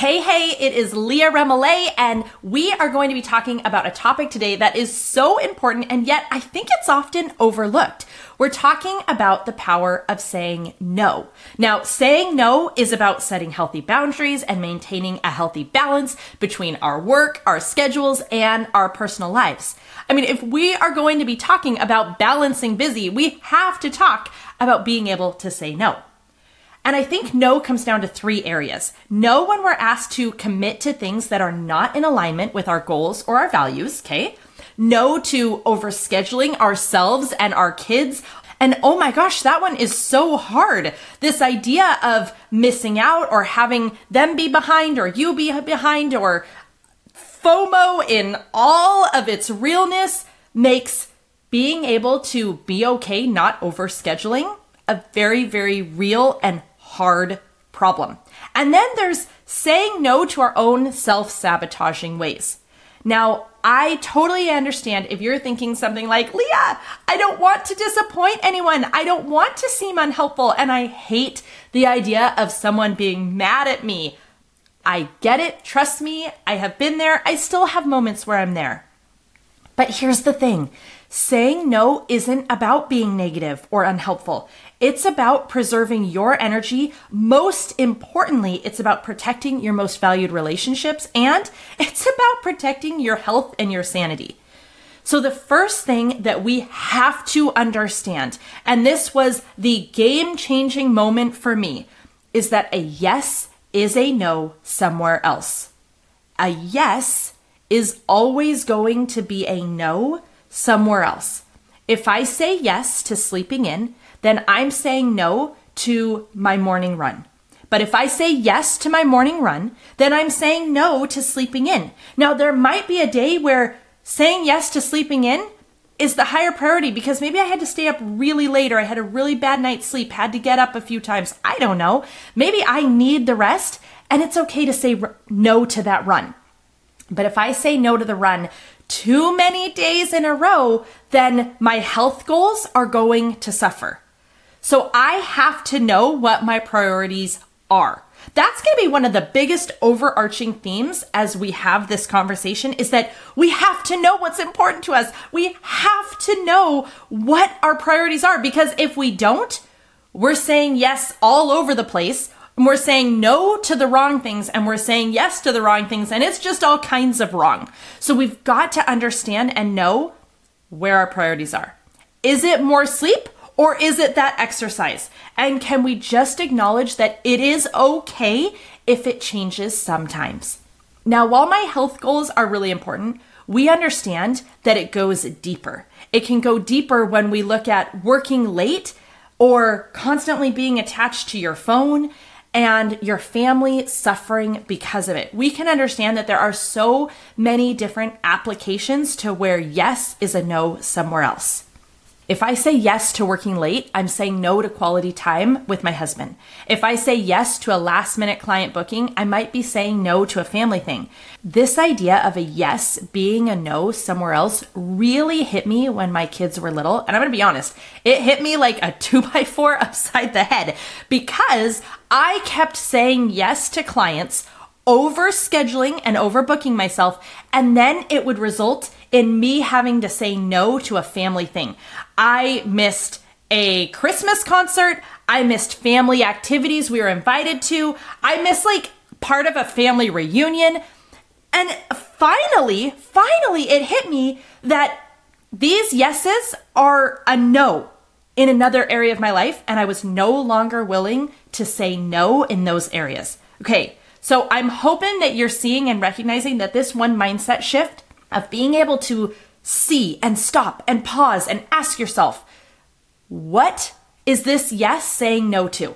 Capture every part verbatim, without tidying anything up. Hey, hey, it is Leah Remillet, and we are going to be talking about a topic today that is so important, and yet I think it's often overlooked. We're talking about the power of saying no. Now, saying no is about setting healthy boundaries and maintaining a healthy balance between our work, our schedules, and our personal lives. I mean, if we are going to be talking about balancing busy, we have to talk about being able to say no. And I think no comes down to three areas. No when we're asked to commit to things that are not in alignment with our goals or our values, okay? No to overscheduling ourselves and our kids. And oh my gosh, that one is so hard. This idea of missing out or having them be behind or you be behind or FOMO in all of its realness makes being able to be okay not overscheduling a very, very real and hard problem. And then there's saying no to our own self-sabotaging ways. Now, I totally understand if you're thinking something like, Leah, I don't want to disappoint anyone. I don't want to seem unhelpful. And I hate the idea of someone being mad at me. I get it. Trust me. I have been there. I still have moments where I'm there. But here's the thing. Saying no isn't about being negative or unhelpful. It's about preserving your energy. Most importantly, it's about protecting your most valued relationships, and it's about protecting your health and your sanity. So the first thing that we have to understand, and this was the game-changing moment for me, is that a yes is a no somewhere else. A yes is always going to be a no somewhere else. If I say yes to sleeping in, then I'm saying no to my morning run. But if I say yes to my morning run, then I'm saying no to sleeping in. Now, there might be a day where saying yes to sleeping in is the higher priority because maybe I had to stay up really late or I had a really bad night's sleep, had to get up a few times. I don't know. Maybe I need the rest, and it's okay to say no to that run. But if I say no to the run too many days in a row, then my health goals are going to suffer. So I have to know what my priorities are. That's going to be one of the biggest overarching themes as we have this conversation is that we have to know what's important to us. We have to know what our priorities are because if we don't, we're saying yes all over the place. And we're saying no to the wrong things and we're saying yes to the wrong things and it's just all kinds of wrong. So we've got to understand and know where our priorities are. Is it more sleep or is it that exercise? And can we just acknowledge that it is okay if it changes sometimes? Now, while my health goals are really important, we understand that it goes deeper. It can go deeper when we look at working late or constantly being attached to your phone and your family suffering because of it. We can understand that there are so many different applications to where yes is a no somewhere else. If I say yes to working late, I'm saying no to quality time with my husband. If I say yes to a last minute client booking, I might be saying no to a family thing. This idea of a yes being a no somewhere else really hit me when my kids were little. And I'm gonna be honest, it hit me like a two by four upside the head because I kept saying yes to clients, overscheduling and overbooking myself, and then it would result in me having to say no to a family thing. I missed a Christmas concert. I missed family activities we were invited to. I missed like part of a family reunion. And finally, finally it hit me that these yeses are a no in another area of my life. And I was no longer willing to say no in those areas. Okay. So I'm hoping that you're seeing and recognizing that this one mindset shift of being able to see and stop and pause and ask yourself, what is this yes saying no to?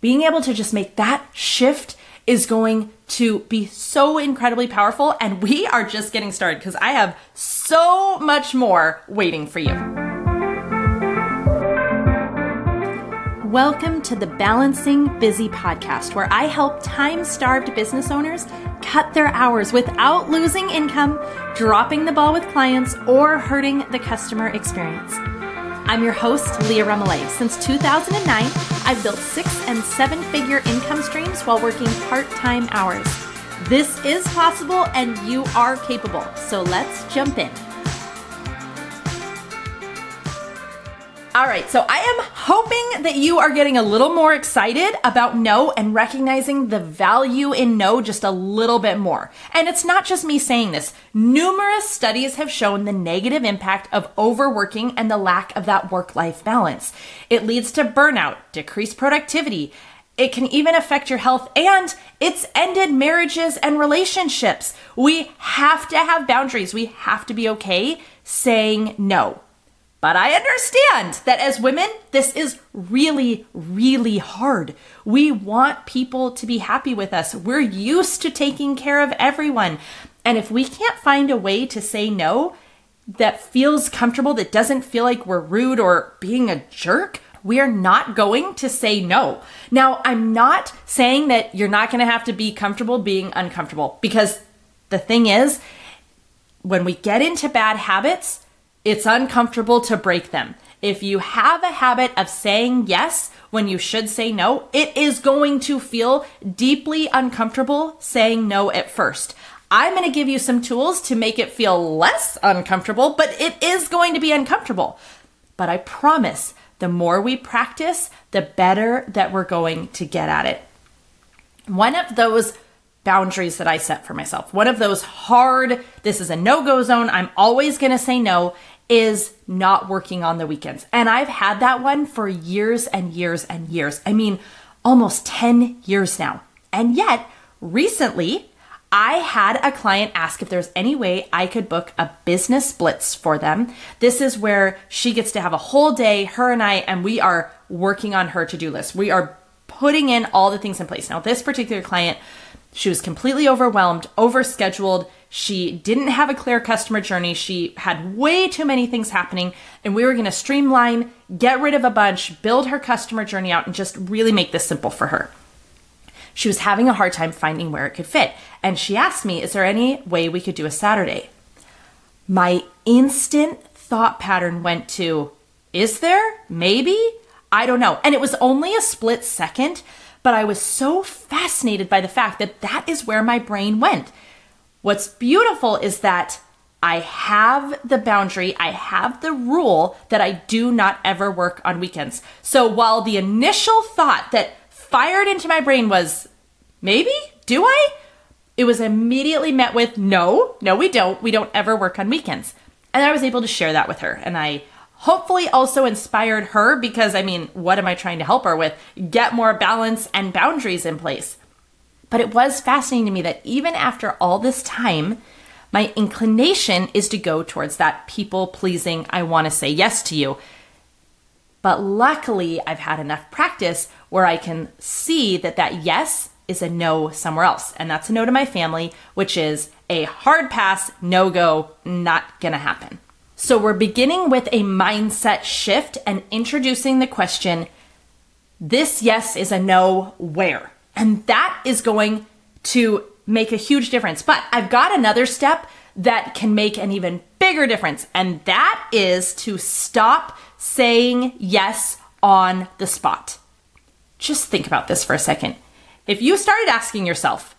Being able to just make that shift is going to be so incredibly powerful. And we are just getting started because I have so much more waiting for you. Welcome to the Balancing Busy Podcast, where I help time-starved business owners cut their hours without losing income, dropping the ball with clients, or hurting the customer experience. I'm your host, Leah Remillet. Since two thousand nine, I've built six and seven figure income streams while working part-time hours. This is possible and you are capable. So let's jump in. All right, so I am hoping that you are getting a little more excited about no and recognizing the value in no just a little bit more. And it's not just me saying this. Numerous studies have shown the negative impact of overworking and the lack of that work-life balance. It leads to burnout, decreased productivity. It can even affect your health, and it's ended marriages and relationships. We have to have boundaries. We have to be okay saying no. But I understand that as women, this is really, really hard. We want people to be happy with us. We're used to taking care of everyone. And if we can't find a way to say no that feels comfortable, that doesn't feel like we're rude or being a jerk, we are not going to say no. Now, I'm not saying that you're not going to have to be comfortable being uncomfortable, because the thing is, when we get into bad habits, it's uncomfortable to break them. If you have a habit of saying yes when you should say no, it is going to feel deeply uncomfortable saying no at first. I'm going to give you some tools to make it feel less uncomfortable, but it is going to be uncomfortable. But I promise, the more we practice, the better that we're going to get at it. One of those boundaries that I set for myself, one of those hard, this is a no-go zone, I'm always going to say no, is not working on the weekends. And I've had that one for years and years and years. I mean, almost ten years now. And yet, recently, I had a client ask if there's any way I could book a business blitz for them. This is where she gets to have a whole day, her and I, and we are working on her to-do list. We are putting in all the things in place. Now, this particular client, she was completely overwhelmed, overscheduled. She didn't have a clear customer journey. She had way too many things happening, and we were going to streamline, get rid of a bunch, build her customer journey out, and just really make this simple for her. She was having a hard time finding where it could fit. And she asked me, is there any way we could do a Saturday? My instant thought pattern went to, is there? Maybe? I don't know. And it was only a split second, but I was so fascinated by the fact that that is where my brain went. What's beautiful is that I have the boundary, I have the rule that I do not ever work on weekends. So while the initial thought that fired into my brain was, maybe? Do I? It was immediately met with, no, no we don't. We don't ever work on weekends. And I was able to share that with her, and I hopefully also inspired her, because I mean, what am I trying to help her with? Get more balance and boundaries in place. But it was fascinating to me that even after all this time, my inclination is to go towards that people pleasing, I want to say yes to you. But luckily, I've had enough practice where I can see that that yes is a no somewhere else. And that's a no to my family, which is a hard pass, no go, not gonna happen. So we're beginning with a mindset shift and introducing the question, this yes is a no where? And that is going to make a huge difference. But I've got another step that can make an even bigger difference. And that is to stop saying yes on the spot. Just think about this for a second. If you started asking yourself,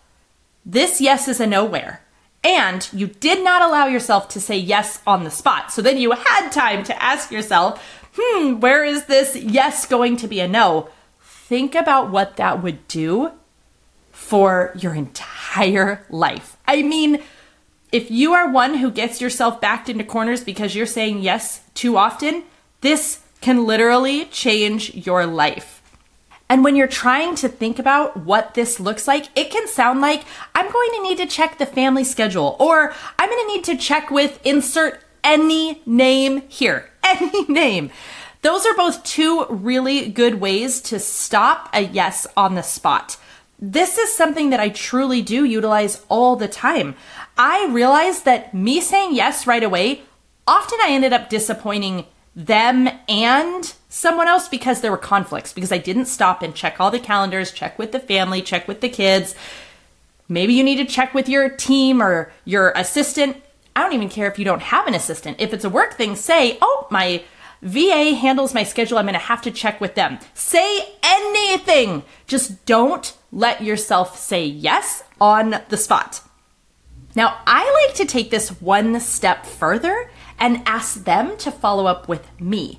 this yes is a no where? And you did not allow yourself to say yes on the spot. So then you had time to ask yourself, hmm, where is this yes going to be a no? Think about what that would do for your entire life. I mean, if you are one who gets yourself backed into corners because you're saying yes too often, this can literally change your life. And when you're trying to think about what this looks like, it can sound like, I'm going to need to check the family schedule, or I'm going to need to check with, insert any name here, any name. Those are both two really good ways to stop a yes on the spot. This is something that I truly do utilize all the time. I realized that me saying yes right away, often I ended up disappointing them and someone else because there were conflicts, because I didn't stop and check all the calendars, check with the family, check with the kids. Maybe you need to check with your team or your assistant. I don't even care if you don't have an assistant. If it's a work thing, say, oh, my V A handles my schedule. I'm going to have to check with them. Say anything. Just don't let yourself say yes on the spot. Now, I like to take this one step further and ask them to follow up with me.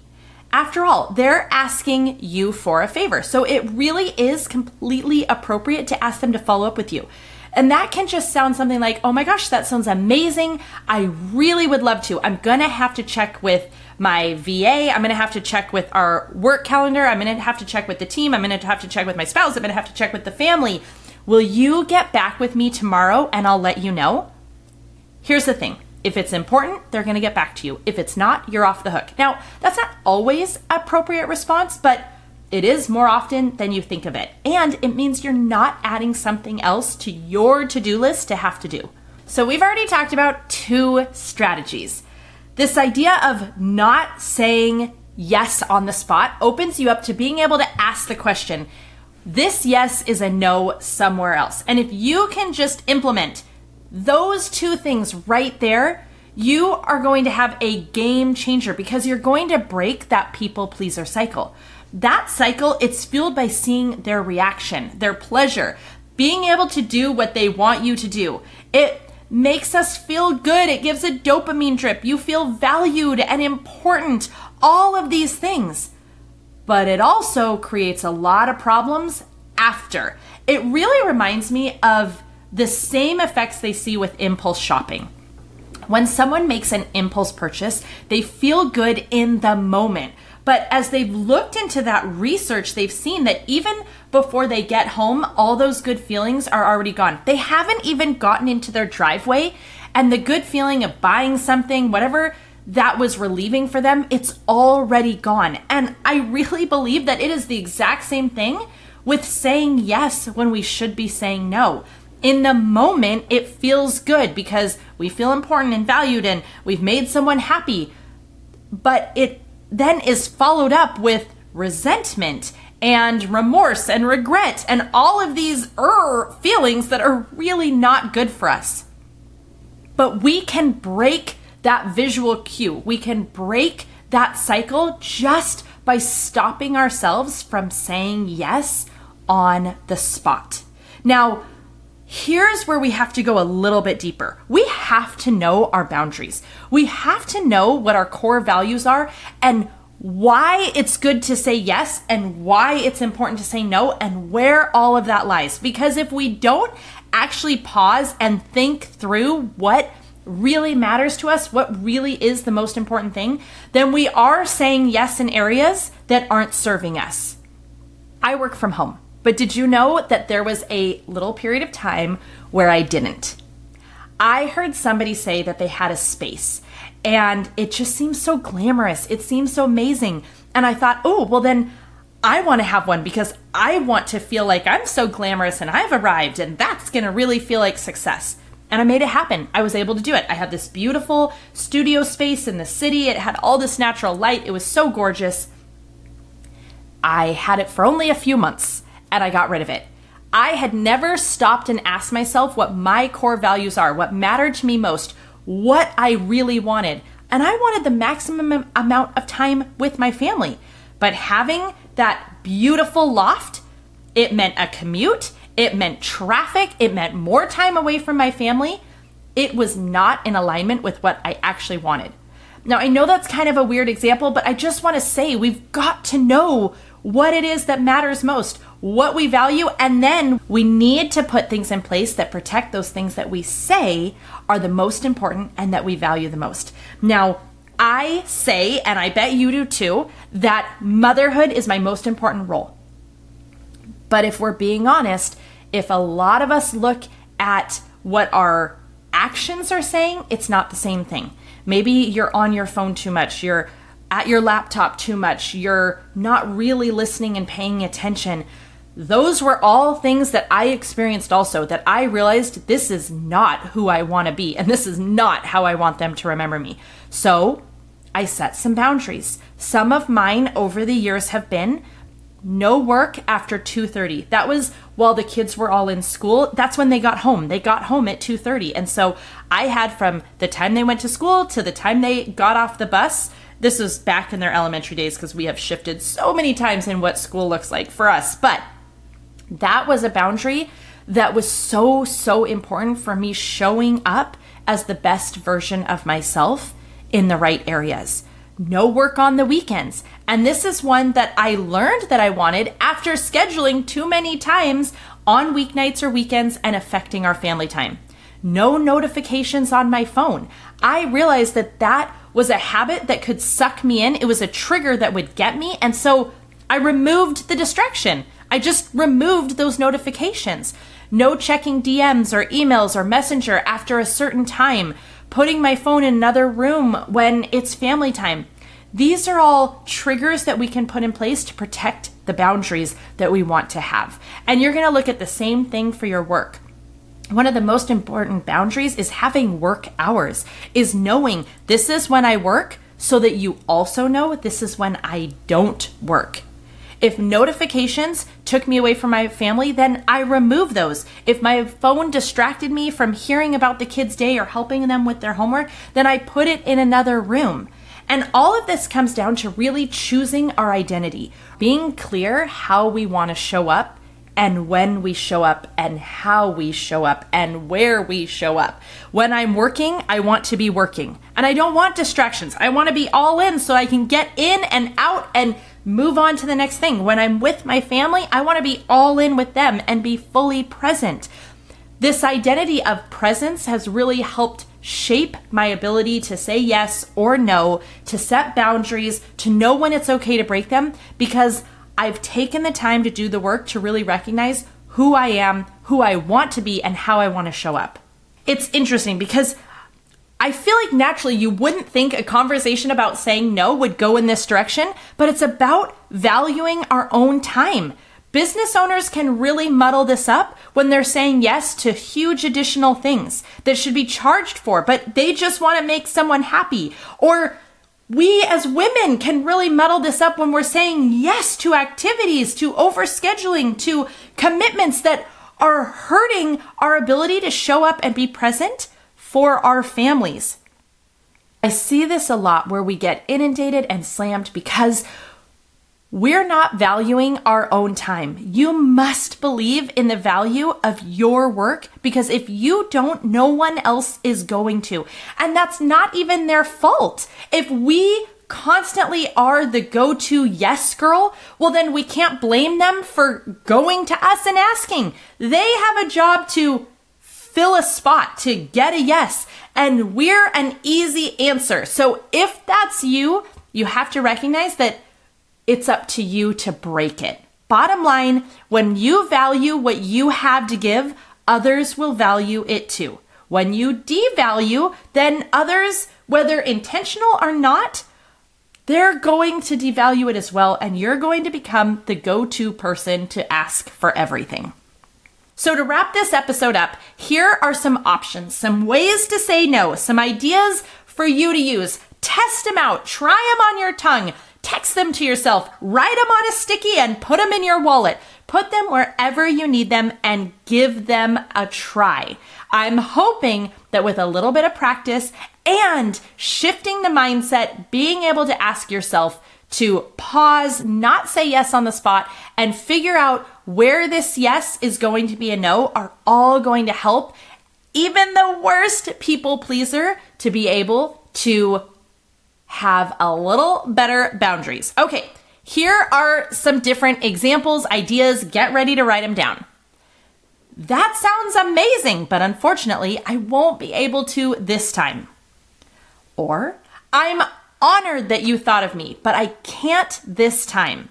After all, they're asking you for a favor. So it really is completely appropriate to ask them to follow up with you. And that can just sound something like, oh my gosh, that sounds amazing. I really would love to. I'm going to have to check with my V A. I'm going to have to check with our work calendar. I'm going to have to check with the team. I'm going to have to check with my spouse. I'm going to have to check with the family. Will you get back with me tomorrow and I'll let you know? Here's the thing. If it's important, they're going to get back to you. If it's not, you're off the hook. Now, that's not always an appropriate response, but it is more often than you think of it. And it means you're not adding something else to your to-do list to have to do. So we've already talked about two strategies. This idea of not saying yes on the spot opens you up to being able to ask the question, this yes is a no somewhere else. And if you can just implement those two things right there, you are going to have a game changer because you're going to break that people pleaser cycle. That cycle, it's fueled by seeing their reaction, their pleasure, being able to do what they want you to do. It makes us feel good. It gives a dopamine drip. You feel valued and important, all of these things. But it also creates a lot of problems after. It really reminds me of the same effects they see with impulse shopping. When someone makes an impulse purchase, they feel good in the moment. But as they've looked into that research, they've seen that even before they get home, all those good feelings are already gone. They haven't even gotten into their driveway, and the good feeling of buying something, whatever that was relieving for them, it's already gone. And I really believe that it is the exact same thing with saying yes when we should be saying no. In the moment, it feels good because we feel important and valued and we've made someone happy. But it then is followed up with resentment and remorse and regret and all of these er feelings that are really not good for us. But we can break that visual cue. We can break that cycle just by stopping ourselves from saying yes on the spot. Now, here's where we have to go a little bit deeper. We have to know our boundaries. We have to know what our core values are and why it's good to say yes and why it's important to say no and where all of that lies. Because if we don't actually pause and think through what really matters to us, what really is the most important thing, then we are saying yes in areas that aren't serving us. I work from home. But did you know that there was a little period of time where I didn't? I heard somebody say that they had a space and it just seems so glamorous. It seems so amazing. And I thought, oh, well then I want to have one because I want to feel like I'm so glamorous and I've arrived and that's going to really feel like success. And I made it happen. I was able to do it. I had this beautiful studio space in the city. It had all this natural light. It was so gorgeous. I had it for only a few months. And I got rid of it. I had never stopped and asked myself what my core values are, what mattered to me most, what I really wanted. And I wanted the maximum amount of time with my family. But having that beautiful loft, it meant a commute, it meant traffic, it meant more time away from my family. It was not in alignment with what I actually wanted. Now, I know that's kind of a weird example, but I just want to say we've got to know what it is that matters most, what we value, and then we need to put things in place that protect those things that we say are the most important and that we value the most. Now, I say, and I bet you do too, that motherhood is my most important role. But if we're being honest, if a lot of us look at what our actions are saying, it's not the same thing. Maybe you're on your phone too much, you're at your laptop too much, you're not really listening and paying attention. Those were all things that I experienced also, that I realized this is not who I want to be and this is not how I want them to remember me. So I set some boundaries. Some of mine over the years have been no work after two thirty. That was while the kids were all in school. That's when they got home. They got home at two thirty. And so I had from the time they went to school to the time they got off the bus This is back in their elementary days because we have shifted so many times in what school looks like for us. But that was a boundary that was so, so important for me showing up as the best version of myself in the right areas. No work on the weekends. And this is one that I learned that I wanted after scheduling too many times on weeknights or weekends and affecting our family time. No notifications on my phone. I realized that that was a habit that could suck me in. It was a trigger that would get me. And so I removed the distraction. I just removed those notifications. No checking D Ms or emails or Messenger after a certain time. Putting my phone in another room when it's family time. These are all triggers that we can put in place to protect the boundaries that we want to have. And you're going to look at the same thing for your work. One of the most important boundaries is having work hours, is knowing this is when I work so that you also know this is when I don't work. If notifications took me away from my family, then I remove those. If my phone distracted me from hearing about the kids' day or helping them with their homework, then I put it in another room. And all of this comes down to really choosing our identity, being clear how we want to show up and when we show up and how we show up and where we show up. When I'm working, I want to be working and I don't want distractions. I want to be all in so I can get in and out and move on to the next thing. When I'm with my family, I want to be all in with them and be fully present. This identity of presence has really helped shape my ability to say yes or no, to set boundaries, to know when it's okay to break them, because I've taken the time to do the work to really recognize who I am, who I want to be, and how I want to show up. It's interesting because I feel like naturally you wouldn't think a conversation about saying no would go in this direction, but it's about valuing our own time. Business owners can really muddle this up when they're saying yes to huge additional things that should be charged for, but they just want to make someone happy. Or we as women can really muddle this up when we're saying yes to activities, to overscheduling, to commitments that are hurting our ability to show up and be present for our families. I see this a lot where we get inundated and slammed because we're not valuing our own time. You must believe in the value of your work, because if you don't, no one else is going to. And that's not even their fault. If we constantly are the go-to yes girl, well then we can't blame them for going to us and asking. They have a job to fill a spot, to get a yes, and we're an easy answer. So if that's you, you have to recognize that it's up to you to break it. Bottom line, when you value what you have to give, others will value it too. When you devalue, then others, whether intentional or not, they're going to devalue it as well, and you're going to become the go-to person to ask for everything. So to wrap this episode up, here are some options, some ways to say no, some ideas for you to use. Test them out, try them on your tongue, text them to yourself, write them on a sticky and put them in your wallet. Put them wherever you need them and give them a try. I'm hoping that with a little bit of practice and shifting the mindset, being able to ask yourself to pause, not say yes on the spot, and figure out where this yes is going to be a no are all going to help even the worst people pleaser to be able to have a little better boundaries. Okay, here are some different examples, ideas. Get ready to write them down. That sounds amazing, but unfortunately, I won't be able to this time. Or, I'm honored that you thought of me, but I can't this time.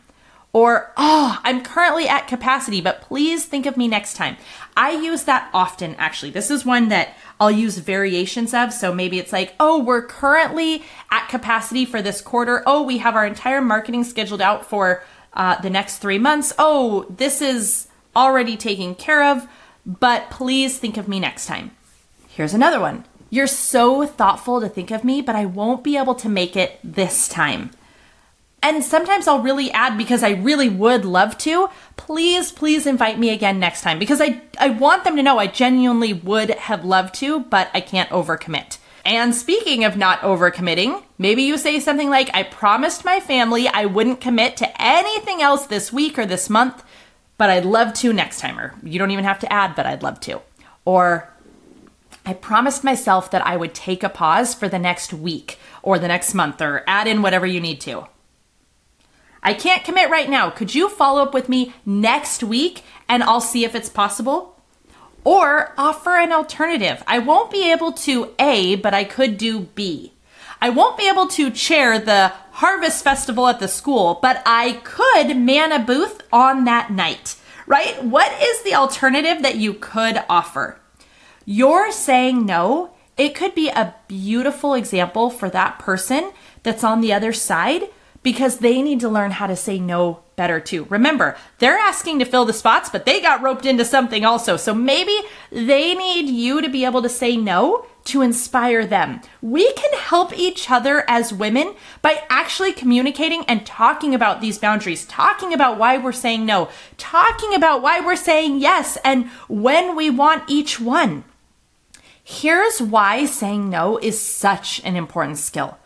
Or, oh, I'm currently at capacity, but please think of me next time. I use that often, actually. This is one that I'll use variations of. So maybe it's like, oh, we're currently at capacity for this quarter. Oh, we have our entire marketing scheduled out for uh, the next three months. Oh, this is already taken care of, but please think of me next time. Here's another one. You're so thoughtful to think of me, but I won't be able to make it this time. And sometimes I'll really add, because I really would love to, please, please invite me again next time, because I, I want them to know I genuinely would have loved to, but I can't overcommit. And speaking of not overcommitting, maybe you say something like, I promised my family I wouldn't commit to anything else this week or this month, but I'd love to next time. Or you don't even have to add, but I'd love to. Or I promised myself that I would take a pause for the next week or the next month, or add in whatever you need to. I can't commit right now. Could you follow up with me next week and I'll see if it's possible? Or offer an alternative. I won't be able to A, but I could do B. I won't be able to chair the Harvest Festival at the school, but I could man a booth on that night, right? What is the alternative that you could offer? You're saying no. It could be a beautiful example for that person that's on the other side, because they need to learn how to say no better too. Remember, they're asking to fill the spots, but they got roped into something also. So maybe they need you to be able to say no to inspire them. We can help each other as women by actually communicating and talking about these boundaries, talking about why we're saying no, talking about why we're saying yes, and when we want each one. Here's why saying no is such an important skill.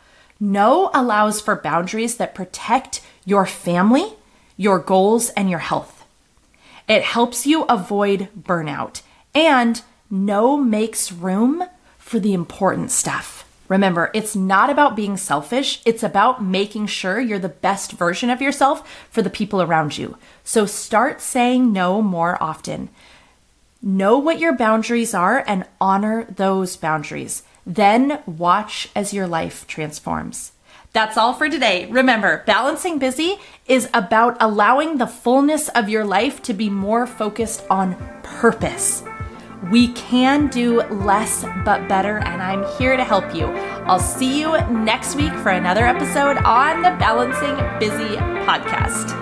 No allows for boundaries that protect your family, your goals, and your health. It helps you avoid burnout. And no makes room for the important stuff. Remember, it's not about being selfish. It's about making sure you're the best version of yourself for the people around you. So start saying no more often. Know what your boundaries are and honor those boundaries. Then watch as your life transforms. That's all for today. Remember, Balancing Busy is about allowing the fullness of your life to be more focused on purpose. We can do less but better, and I'm here to help you. I'll see you next week for another episode on the Balancing Busy podcast.